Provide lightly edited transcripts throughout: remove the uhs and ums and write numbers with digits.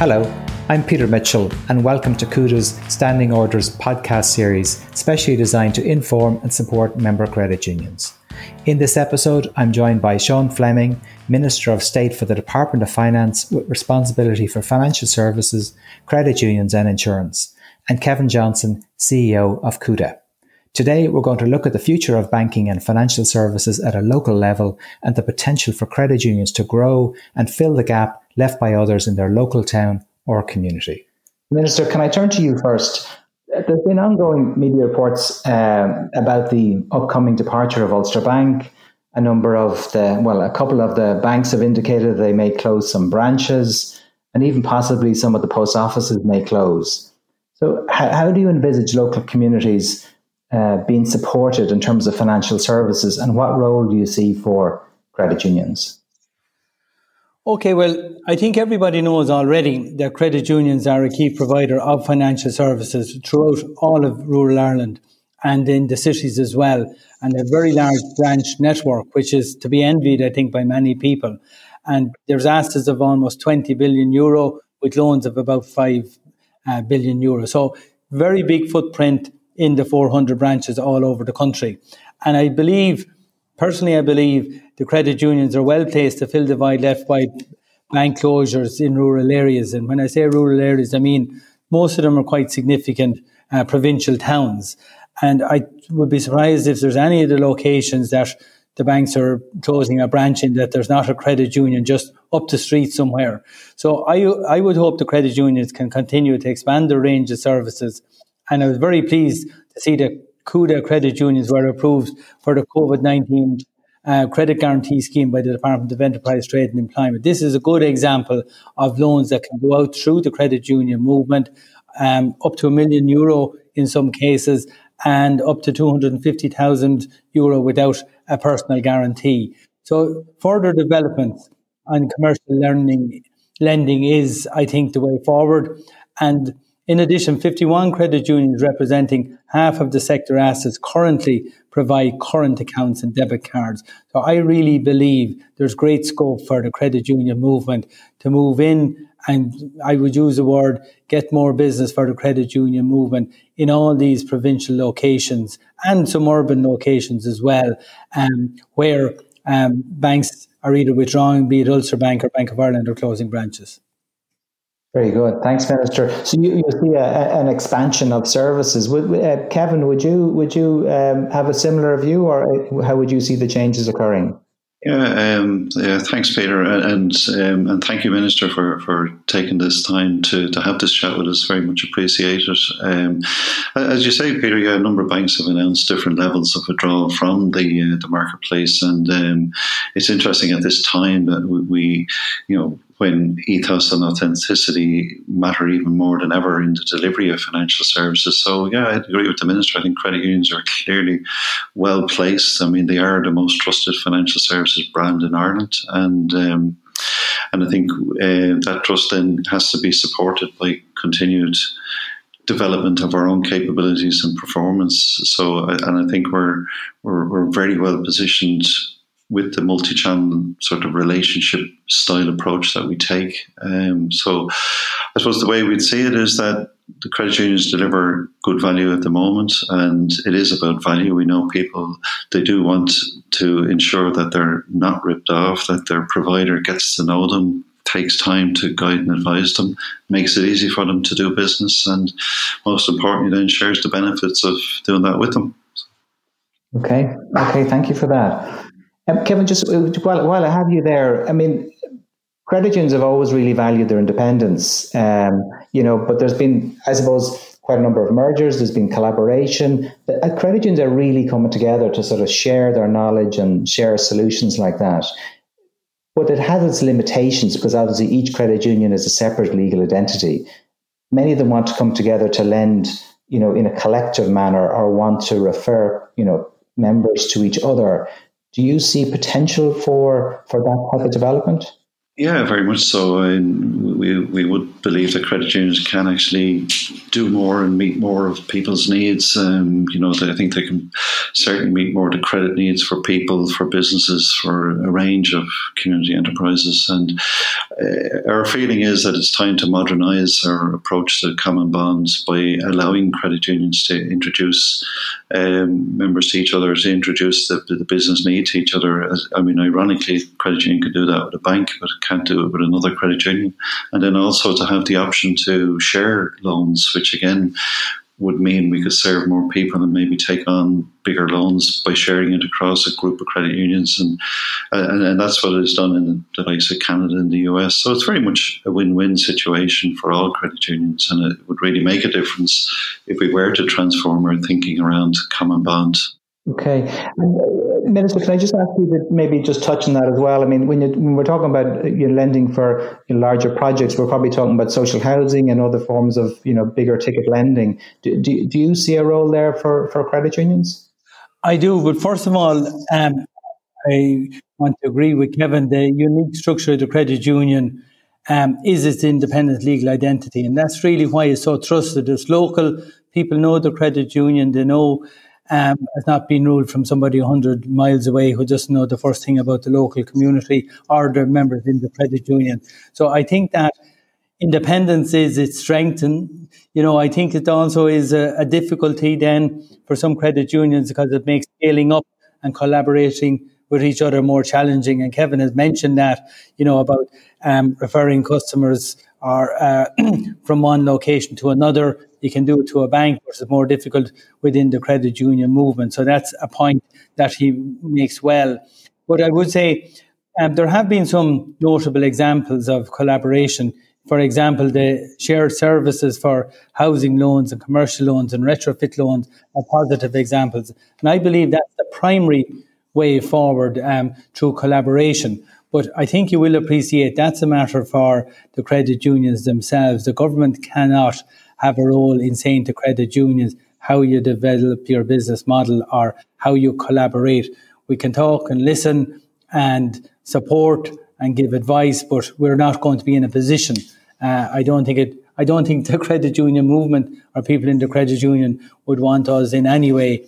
Hello, I'm Peter Mitchell and welcome to CUDA's Standing Orders podcast series, specially designed to inform and support member credit unions. In this episode, I'm joined by Sean Fleming, Minister of State for the Department of Finance with responsibility for financial services, credit unions and insurance, and Kevin Johnson, CEO of CUDA. Today, we're going to look at the future of banking and financial services at a local level and the potential for credit unions to grow and fill the gap left by others in their local town or community. Minister, can I turn to you first? There's been ongoing media reports about the upcoming departure of Ulster Bank. A couple of the banks have indicated they may close some branches, and even possibly some of the post offices may close. So how do you envisage local communities being supported in terms of financial services, and what role do you see for credit unions? Okay, well, I think everybody knows already that credit unions are a key provider of financial services throughout all of rural Ireland and in the cities as well, and a very large branch network, which is to be envied, I think, by many people. And there's assets of almost 20 billion euro with loans of about 5 billion euro. So very big footprint in the 400 branches all over the country. And I believe the credit unions are well placed to fill the void left by bank closures in rural areas. And when I say rural areas, I mean most of them are quite significant provincial towns. And I would be surprised if there's any of the locations that the banks are closing a branch in that there's not a credit union just up the street somewhere. So I would hope the credit unions can continue to expand their range of services. And I was very pleased to see that CUDA credit unions were approved for the COVID-19 credit guarantee scheme by the Department of Enterprise, Trade and Employment. This is a good example of loans that can go out through the credit union movement, up to €1 million in some cases and up to €250,000 without a personal guarantee. So further development on commercial lending is, I think, the way forward. And in addition, 51 credit unions representing half of the sector assets currently provide current accounts and debit cards. So I really believe there's great scope for the credit union movement to move in, and I would use the word, get more business for the credit union movement in all these provincial locations and some urban locations as well, where banks are either withdrawing, be it Ulster Bank or Bank of Ireland, or closing branches. Very good. Thanks, Minister. So you see an expansion of services. Kevin, would you have a similar view, or how would you see the changes occurring? Yeah, thanks, Peter, and thank you, Minister, for taking this time to have this chat with us. Very much appreciated. As you say, Peter, a number of banks have announced different levels of withdrawal from the marketplace, and it's interesting at this time that we when ethos and authenticity matter even more than ever in the delivery of financial services. So, I agree with the Minister. I think credit unions are clearly well placed. I mean, they are the most trusted financial services brand in Ireland. And I think that trust then has to be supported by continued development of our own capabilities and performance. So, and I think we're very well positioned with the multi-channel sort of relationship style approach that we take. So I suppose the way we'd see it is that the credit unions deliver good value at the moment, and it is about value. We know people, they do want to ensure that they're not ripped off, that their provider gets to know them, takes time to guide and advise them, makes it easy for them to do business, and most importantly then shares the benefits of doing that with them. Okay, thank you for that. Kevin, just while I have you there, I mean, credit unions have always really valued their independence, but there's been, I suppose, quite a number of mergers. There's been collaboration. But credit unions are really coming together to sort of share their knowledge and share solutions like that. But it has its limitations because obviously each credit union is a separate legal identity. Many of them want to come together to lend, in a collective manner, or want to refer, members to each other. Do you see potential for that type of development? Yeah, very much so. We would believe that credit unions can actually do more and meet more of people's needs. I think they can certainly meet more of the credit needs for people, for businesses, for a range of community enterprises. And our feeling is that it's time to modernise our approach to common bonds by allowing credit unions to introduce members to each other, to introduce the business need to each other. I mean, ironically, credit union could do that with a bank, but can't do it with another credit union, and then also to have the option to share loans, which again would mean we could serve more people and maybe take on bigger loans by sharing it across a group of credit unions, and that's what is done in the likes of Canada and the US. So it's very much a win-win situation for all credit unions, and it would really make a difference if we were to transform our thinking around common bond. Okay. Minister, can I just ask you to maybe just touch on that as well? I mean, when we're talking about lending for larger projects, we're probably talking about social housing and other forms of bigger ticket lending. Do you see a role there for credit unions? I do. But first of all, I want to agree with Kevin. The unique structure of the credit union is its independent legal identity. And that's really why it's so trusted. It's local. People know the credit union. They know has not been ruled from somebody 100 miles away who doesn't know the first thing about the local community or their members in the credit union. So I think that independence is its strength. And, I think it also is a difficulty then for some credit unions because it makes scaling up and collaborating with each other more challenging. And Kevin has mentioned that, about referring customers or from one location to another. You can do it to a bank, which is more difficult within the credit union movement. So that's a point that he makes well. But I would say there have been some notable examples of collaboration. For example, the shared services for housing loans and commercial loans and retrofit loans are positive examples. And I believe that's the primary way forward through collaboration. But I think you will appreciate that's a matter for the credit unions themselves. The government cannot have a role in saying to credit unions how you develop your business model or how you collaborate. We can talk and listen and support and give advice, but we're not going to be in a position. I don't think the credit union movement or people in the credit union would want us in any way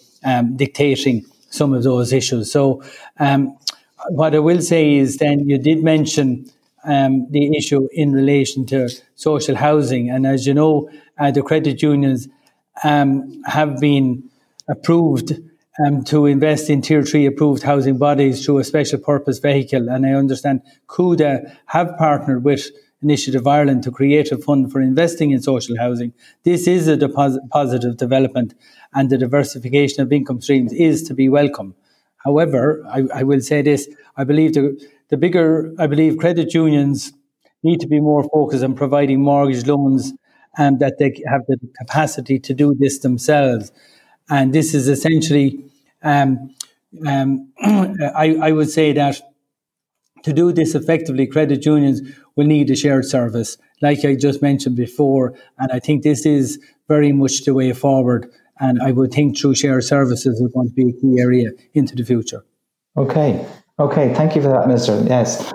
dictating some of those issues. So what I will say is then you did mention the issue in relation to social housing. And as you know, the credit unions have been approved to invest in Tier 3 approved housing bodies through a special purpose vehicle. And I understand CUDA have partnered with Initiative Ireland to create a fund for investing in social housing. This is a positive development, and the diversification of income streams is to be welcome. However, I will say this, I believe I believe credit unions need to be more focused on providing mortgage loans and that they have the capacity to do this themselves. And this is essentially, I would say that to do this effectively, credit unions will need a shared service, like I just mentioned before. And I think this is very much the way forward. And I would think through shared services is going to be a key area into the future. Okay, thank you for that, Minister. Yes.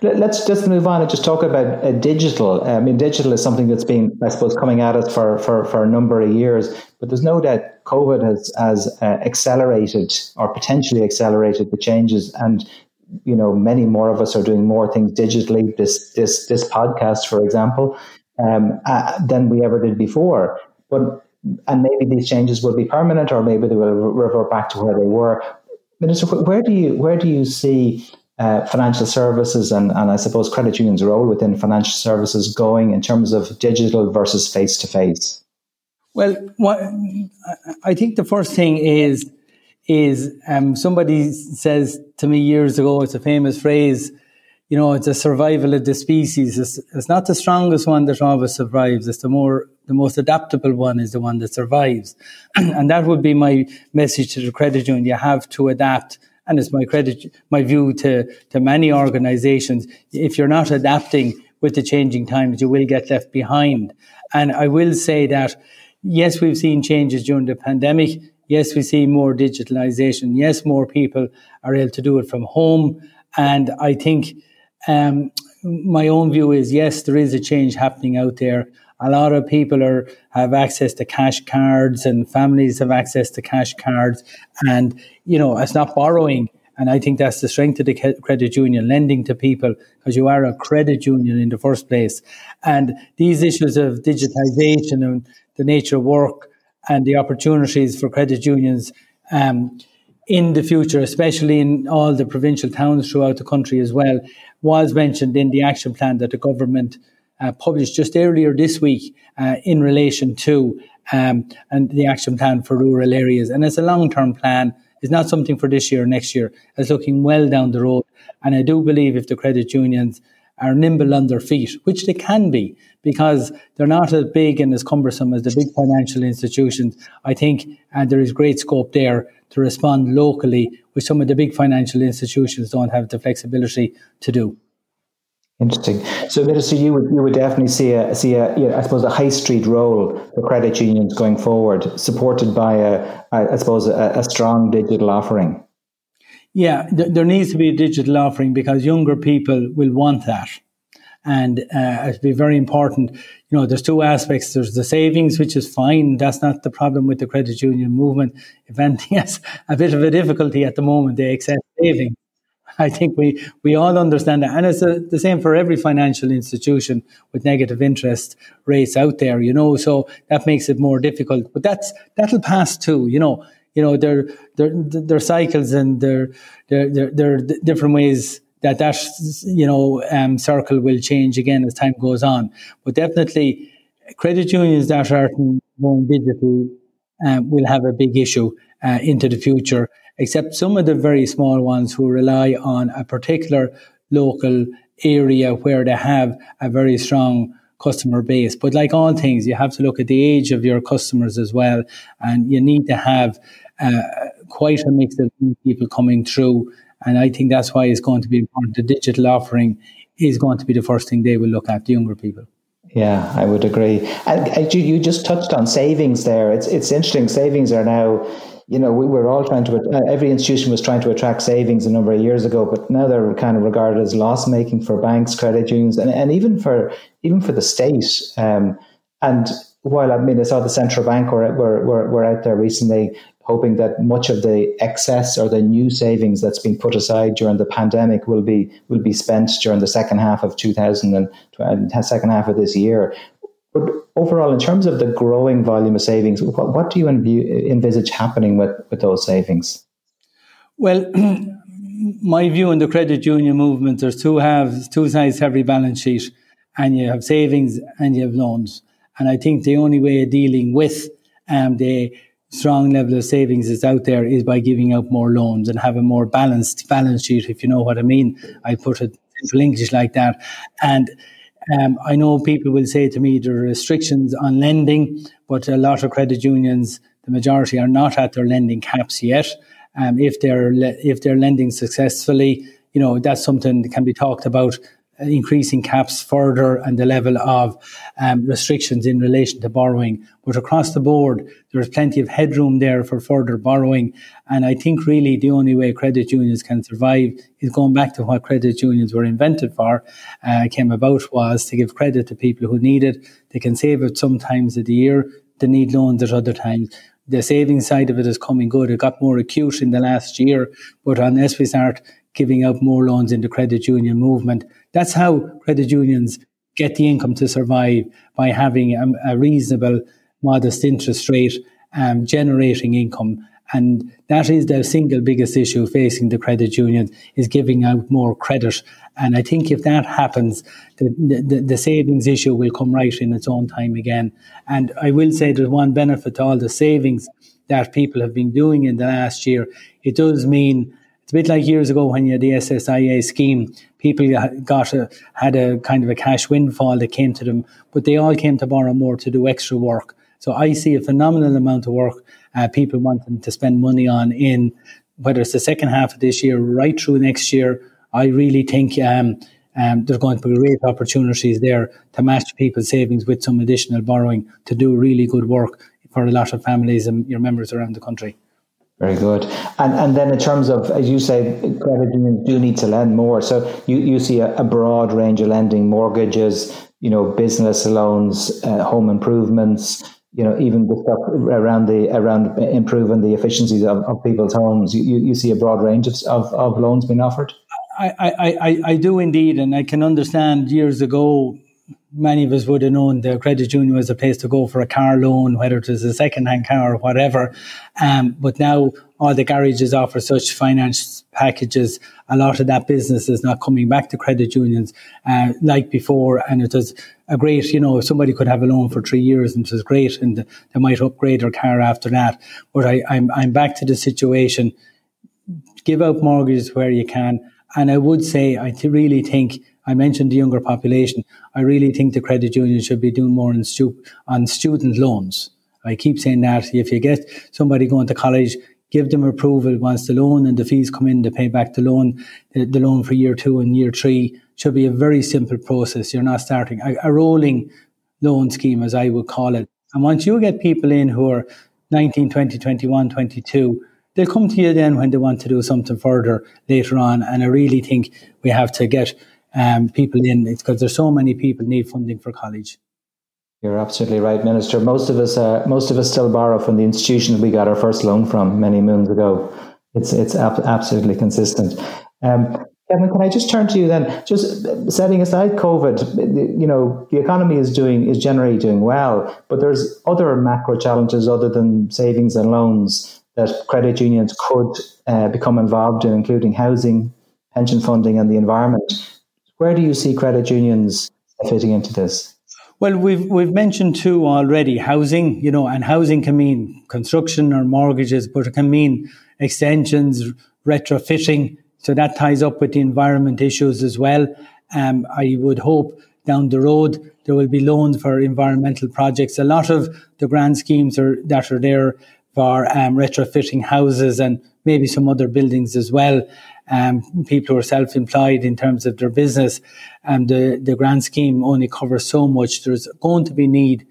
Let's just move on and just talk about digital. I mean, digital is something that's been, I suppose, coming at us for a number of years, but there's no doubt COVID has accelerated or potentially accelerated the changes, and many more of us are doing more things digitally, this podcast, for example, than we ever did before. And maybe these changes will be permanent, or maybe they will revert back to where they were. Minister, where do you see financial services and I suppose credit unions' role within financial services going in terms of digital versus face-to-face? Well, I think the first thing is somebody says to me years ago, it's a famous phrase, it's a survival of the species. It's not the strongest one that always survives. It's the most adaptable one is the one that survives. And that would be my message to the credit union. You have to adapt. And it's my view to many organizations. If you're not adapting with the changing times, you will get left behind. And I will say that, yes, we've seen changes during the pandemic. Yes, we see more digitalization. Yes, more people are able to do it from home. And I think My own view is, yes, there is a change happening out there. A lot of people have access to cash cards, and families have access to cash cards, and, you know, it's not borrowing. And I think that's the strength of the credit union, lending to people, because you are a credit union in the first place. And these issues of digitization and the nature of work and the opportunities for credit unions in the future, especially in all the provincial towns throughout the country as well, was mentioned in the action plan that the government published just earlier this week in relation to and the action plan for rural areas. And it's a long-term plan. It's not something for this year or next year. It's looking well down the road. And I do believe if the credit unions are nimble on their feet, which they can be, because they're not as big and as cumbersome as the big financial institutions, I think there is great scope there to respond locally, which some of the big financial institutions don't have the flexibility to do. Interesting. So, Minister, you would definitely see a I suppose, a high street role for credit unions going forward, supported by a strong digital offering. Yeah, there needs to be a digital offering, because younger people will want that, and it'll be very important. You know, there's two aspects. There's the savings, which is fine. That's not the problem with the credit union movement. If anything, has a bit of a difficulty at the moment. They accept savings. I think we all understand that. And it's the same for every financial institution with negative interest rates out there, you know, so that makes it more difficult. But that'll pass too, you know, their cycles and their different ways that, you know, circle will change again as time goes on. But definitely credit unions that are going digital will have a big issue into the future, except some of the very small ones who rely on a particular local area where they have a very strong customer base. But like all things, you have to look at the age of your customers as well. And you need to have quite a mix of new people coming through. And I think that's why it's going to be important. The digital offering is going to be the first thing they will look at, the younger people. Yeah, I would agree. And you just touched on savings there. It's interesting. Savings are now... You know, we were all trying to, every institution was trying to attract savings a number of years ago, but now they're kind of regarded as loss making for banks, credit unions, and even for the state. And while, I mean, I saw the central bank were out there recently hoping that much of the excess or the new savings that's been put aside during the pandemic will be spent during the second half of this year. But overall, in terms of the growing volume of savings, what do you envisage happening with those savings? Well, my view in the credit union movement, there's two halves, two sides to every balance sheet, and you have savings and you have loans. And I think the only way of dealing with the strong level of savings that's out there is by giving out more loans and have a more balanced balance sheet, if you know what I mean. I put it in English like that. And I know people will say to me there are restrictions on lending, but a lot of credit unions, the majority, are not at their lending caps yet. If they're lending successfully, you know, that's something that can be talked about, increasing caps further and the level of restrictions in relation to borrowing. But across the board, there's plenty of headroom there for further borrowing. And I think really the only way credit unions can survive is going back to what credit unions were invented for, came about, was to give credit to people who need it. They can save it sometimes of the year. They need loans at other times. The saving side of it is coming good. It got more acute in the last year, but unless we start giving out more loans in the credit union movement, that's how credit unions get the income to survive, by having a reasonable, modest interest rate, generating income. And that is the single biggest issue facing the credit unions, is giving out more credit. And I think if that happens, the savings issue will come right in its own time again. And I will say there's one benefit to all the savings that people have been doing in the last year. It does mean... It's a bit like years ago when you had the SSIA scheme, people had a kind of a cash windfall that came to them, but they all came to borrow more to do extra work. So I see a phenomenal amount of work people wanting to spend money on, in whether it's the second half of this year, right through next year. I really think there's going to be great opportunities there to match people's savings with some additional borrowing to do really good work for a lot of families and your members around the country. Very good. And then in terms of, as you say, credit unions do need to lend more. So you see a broad range of lending, mortgages, business loans, home improvements, even the stuff around improving the efficiencies of people's homes. You see a broad range of loans being offered? I do indeed. And I can understand years ago, many of us would have known the credit union was a place to go for a car loan, whether it was a second-hand car or whatever. But now all the garages offer such finance packages. A lot of that business is not coming back to credit unions like before. And it was a great, if somebody could have a loan for 3 years, and it was great, and they might upgrade their car after that. But I'm back to the situation. Give out mortgages where you can. And I would say, really think, I mentioned the younger population. I really think the credit union should be doing more on student loans. I keep saying that if you get somebody going to college, give them approval once the loan and the fees come in, they pay back the loan. The loan for year 2 and year 3 should be a very simple process. You're not starting a rolling loan scheme, as I would call it. And once you get people in who are 19, 20, 21, 22, they'll come to you then when they want to do something further later on. And I really think we have to get people in. It's because there's so many people need funding for college. You're absolutely right, Minister. Most of us still borrow from the institution we got our first loan from many moons ago. It's absolutely consistent. Kevin, can I just turn to you then? Just setting aside COVID, the economy is generally doing well, but there's other macro challenges other than savings and loans that credit unions could become involved in, including housing, pension funding, and the environment. Where do you see credit unions fitting into this? Well, we've mentioned two already. Housing, and housing can mean construction or mortgages, but it can mean extensions, retrofitting. So that ties up with the environment issues as well. I would hope down the road there will be loans for environmental projects. A lot of the grand schemes that are there for retrofitting houses and maybe some other buildings as well. People who are self-employed in terms of their business, and the grant scheme only covers so much. There's going to be need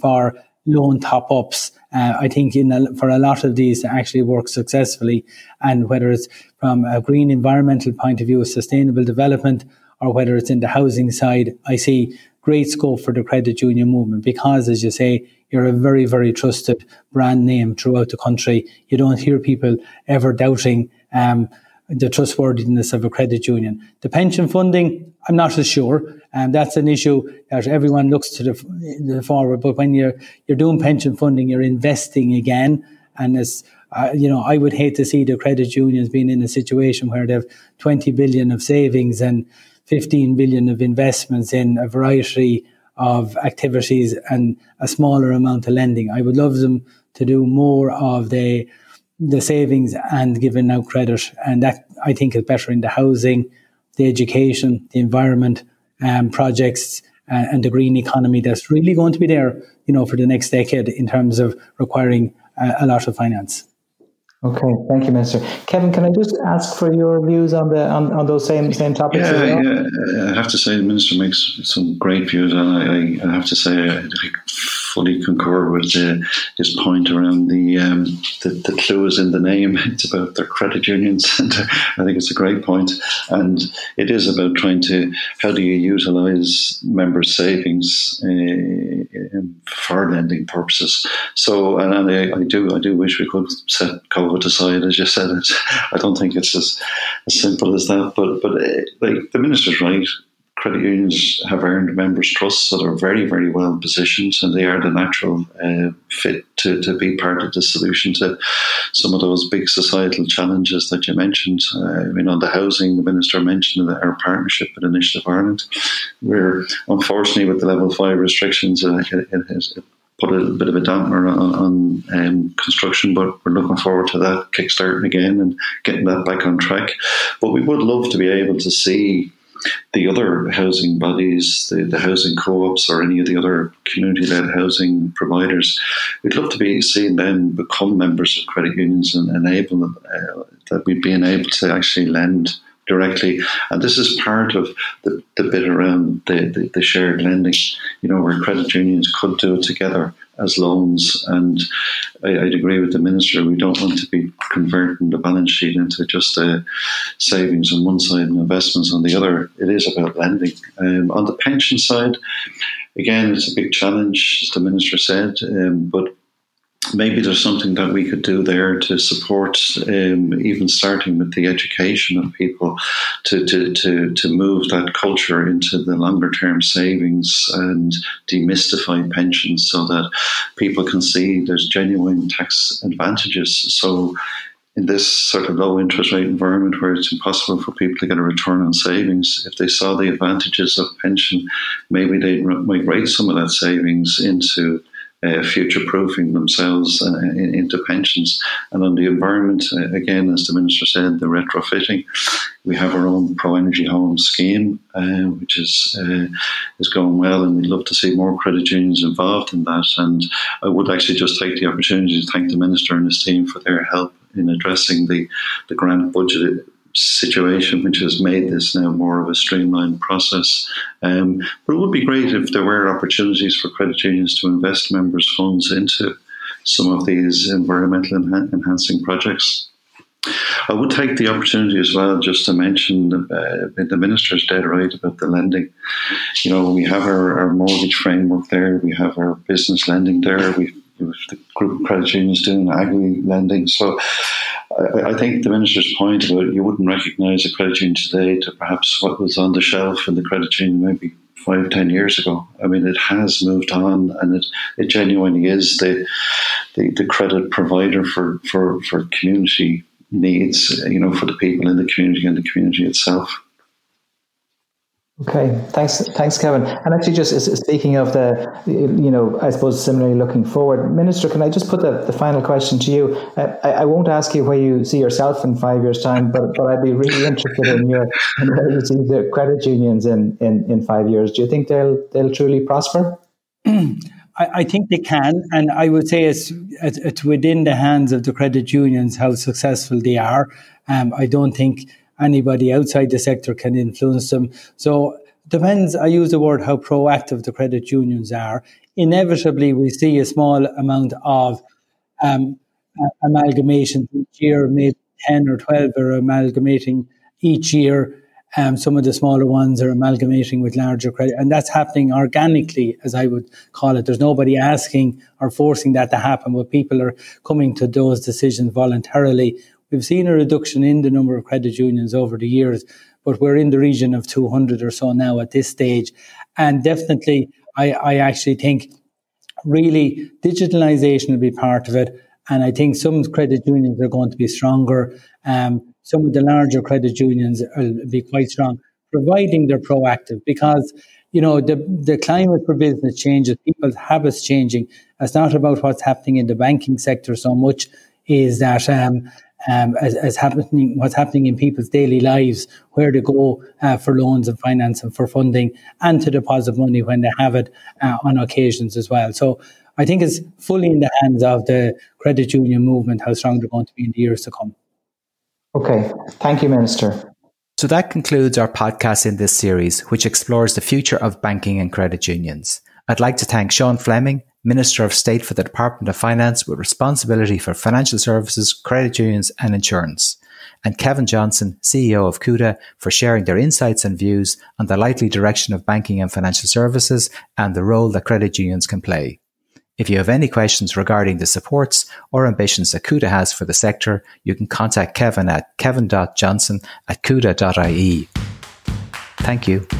for loan top-ups, I think, for a lot of these to actually work successfully. And whether it's from a green environmental point of view, sustainable development, or whether it's in the housing side, I see great scope for the credit union movement because, as you say, you're a very, very trusted brand name throughout the country. You don't hear people ever doubting the trustworthiness of a credit union. The pension funding, I'm not as sure. That's an issue that everyone looks to the forward. But when you're doing pension funding, you're investing again. And as I would hate to see the credit unions being in a situation where they have 20 billion of savings and 15 billion of investments in a variety of activities and a smaller amount of lending. I would love them to do more of the savings and giving out credit. And that, I think, is better in the housing, the education, the environment projects and the green economy that's really going to be there, for the next decade in terms of requiring a lot of finance. Okay, thank you, Minister. Kevin, can I just ask for your views on those same topics? Yeah, I have to say the Minister makes some great views, and I have to say I fully concur with his point around the clue is in the name. It's about their credit unions, and I think it's a great point. And it is about trying to, how do you utilise members' savings for lending purposes? So, and I do wish we could set COVID aside, as you said. I don't think it's as simple as that. But the Minister's right. Credit unions have earned members' trust, so they're very, very well positioned, and they are the natural fit to be part of the solution to some of those big societal challenges that you mentioned. The housing, the Minister mentioned our partnership with Initiative Ireland, where unfortunately with the level 5 restrictions, it put a little bit of a damper on construction, but we're looking forward to that kickstarting again and getting that back on track. But we would love to be able to see the other housing bodies, the housing co-ops or any of the other community-led housing providers. We'd love to be seeing them become members of credit unions and enable them, that we'd be enabled to actually lend directly. And this is part of the bit around the shared lending, where credit unions could do it together as loans. And I'd agree with the Minister, we don't want to be converting the balance sheet into just savings on one side and investments on the other. It is about lending. On the pension side, again, it's a big challenge, as the Minister said, but maybe there's something that we could do there to support, even starting with the education of people, to move that culture into the longer term savings and demystify pensions so that people can see there's genuine tax advantages. So in this sort of low interest rate environment where it's impossible for people to get a return on savings, if they saw the advantages of pension, maybe they might write some of that savings into future-proofing themselves into pensions. And on the environment, again, as the Minister said, the retrofitting. We have our own pro-energy home scheme, which is going well, and we'd love to see more credit unions involved in that. And I would actually just take the opportunity to thank the Minister and his team for their help in addressing the grant budget situation, which has made this now more of a streamlined process. But it would be great if there were opportunities for credit unions to invest members' funds into some of these environmental enhancing projects. I would take the opportunity as well just to mention the Minister's dead right about the lending. You know, we have our mortgage framework there, we have our business lending there, we've the group of credit unions doing agri lending. So I think the Minister's point about you wouldn't recognise a credit union today to perhaps what was on the shelf in the credit union maybe 5-10 years ago. I mean, it has moved on, and it genuinely is the credit provider for community needs, you know, for the people in the community and the community itself. Okay, thanks, Kevin. And actually, just speaking of I suppose similarly looking forward, Minister, can I just put the final question to you? I won't ask you where you see yourself in 5 years' time, but I'd be really interested in where you see the credit unions in 5 years. Do you think they'll truly prosper? I think they can, and I would say it's within the hands of the credit unions how successful they are. I don't think anybody outside the sector can influence them. So it depends, I use the word, how proactive the credit unions are. Inevitably, we see a small amount of amalgamation each year, maybe 10 or 12 are amalgamating each year. Some of the smaller ones are amalgamating with larger credit, and that's happening organically, as I would call it. There's nobody asking or forcing that to happen, but people are coming to those decisions voluntarily. We've seen a reduction in the number of credit unions over the years, but we're in the region of 200 or so now at this stage. And definitely, I actually think really digitalization will be part of it. And I think some credit unions are going to be stronger. Some of the larger credit unions will be quite strong, providing they're proactive, because the climate for business changes, people's habits changing. It's not about what's happening in the banking sector so much, is that what's happening in people's daily lives, where to go for loans and finance and for funding, and to deposit money when they have it on occasions as well. So I think it's fully in the hands of the credit union movement how strong they're going to be in the years to come. Okay, thank you, Minister. So that concludes our podcast in this series, which explores the future of banking and credit unions. I'd like to thank Sean Fleming, Minister of State for the Department of Finance with responsibility for financial services, credit unions and insurance, and Kevin Johnson, CEO of CUDA, for sharing their insights and views on the likely direction of banking and financial services and the role that credit unions can play. If you have any questions regarding the supports or ambitions that CUDA has for the sector, you can contact Kevin at kevin.johnson@cuda.ie. Thank you.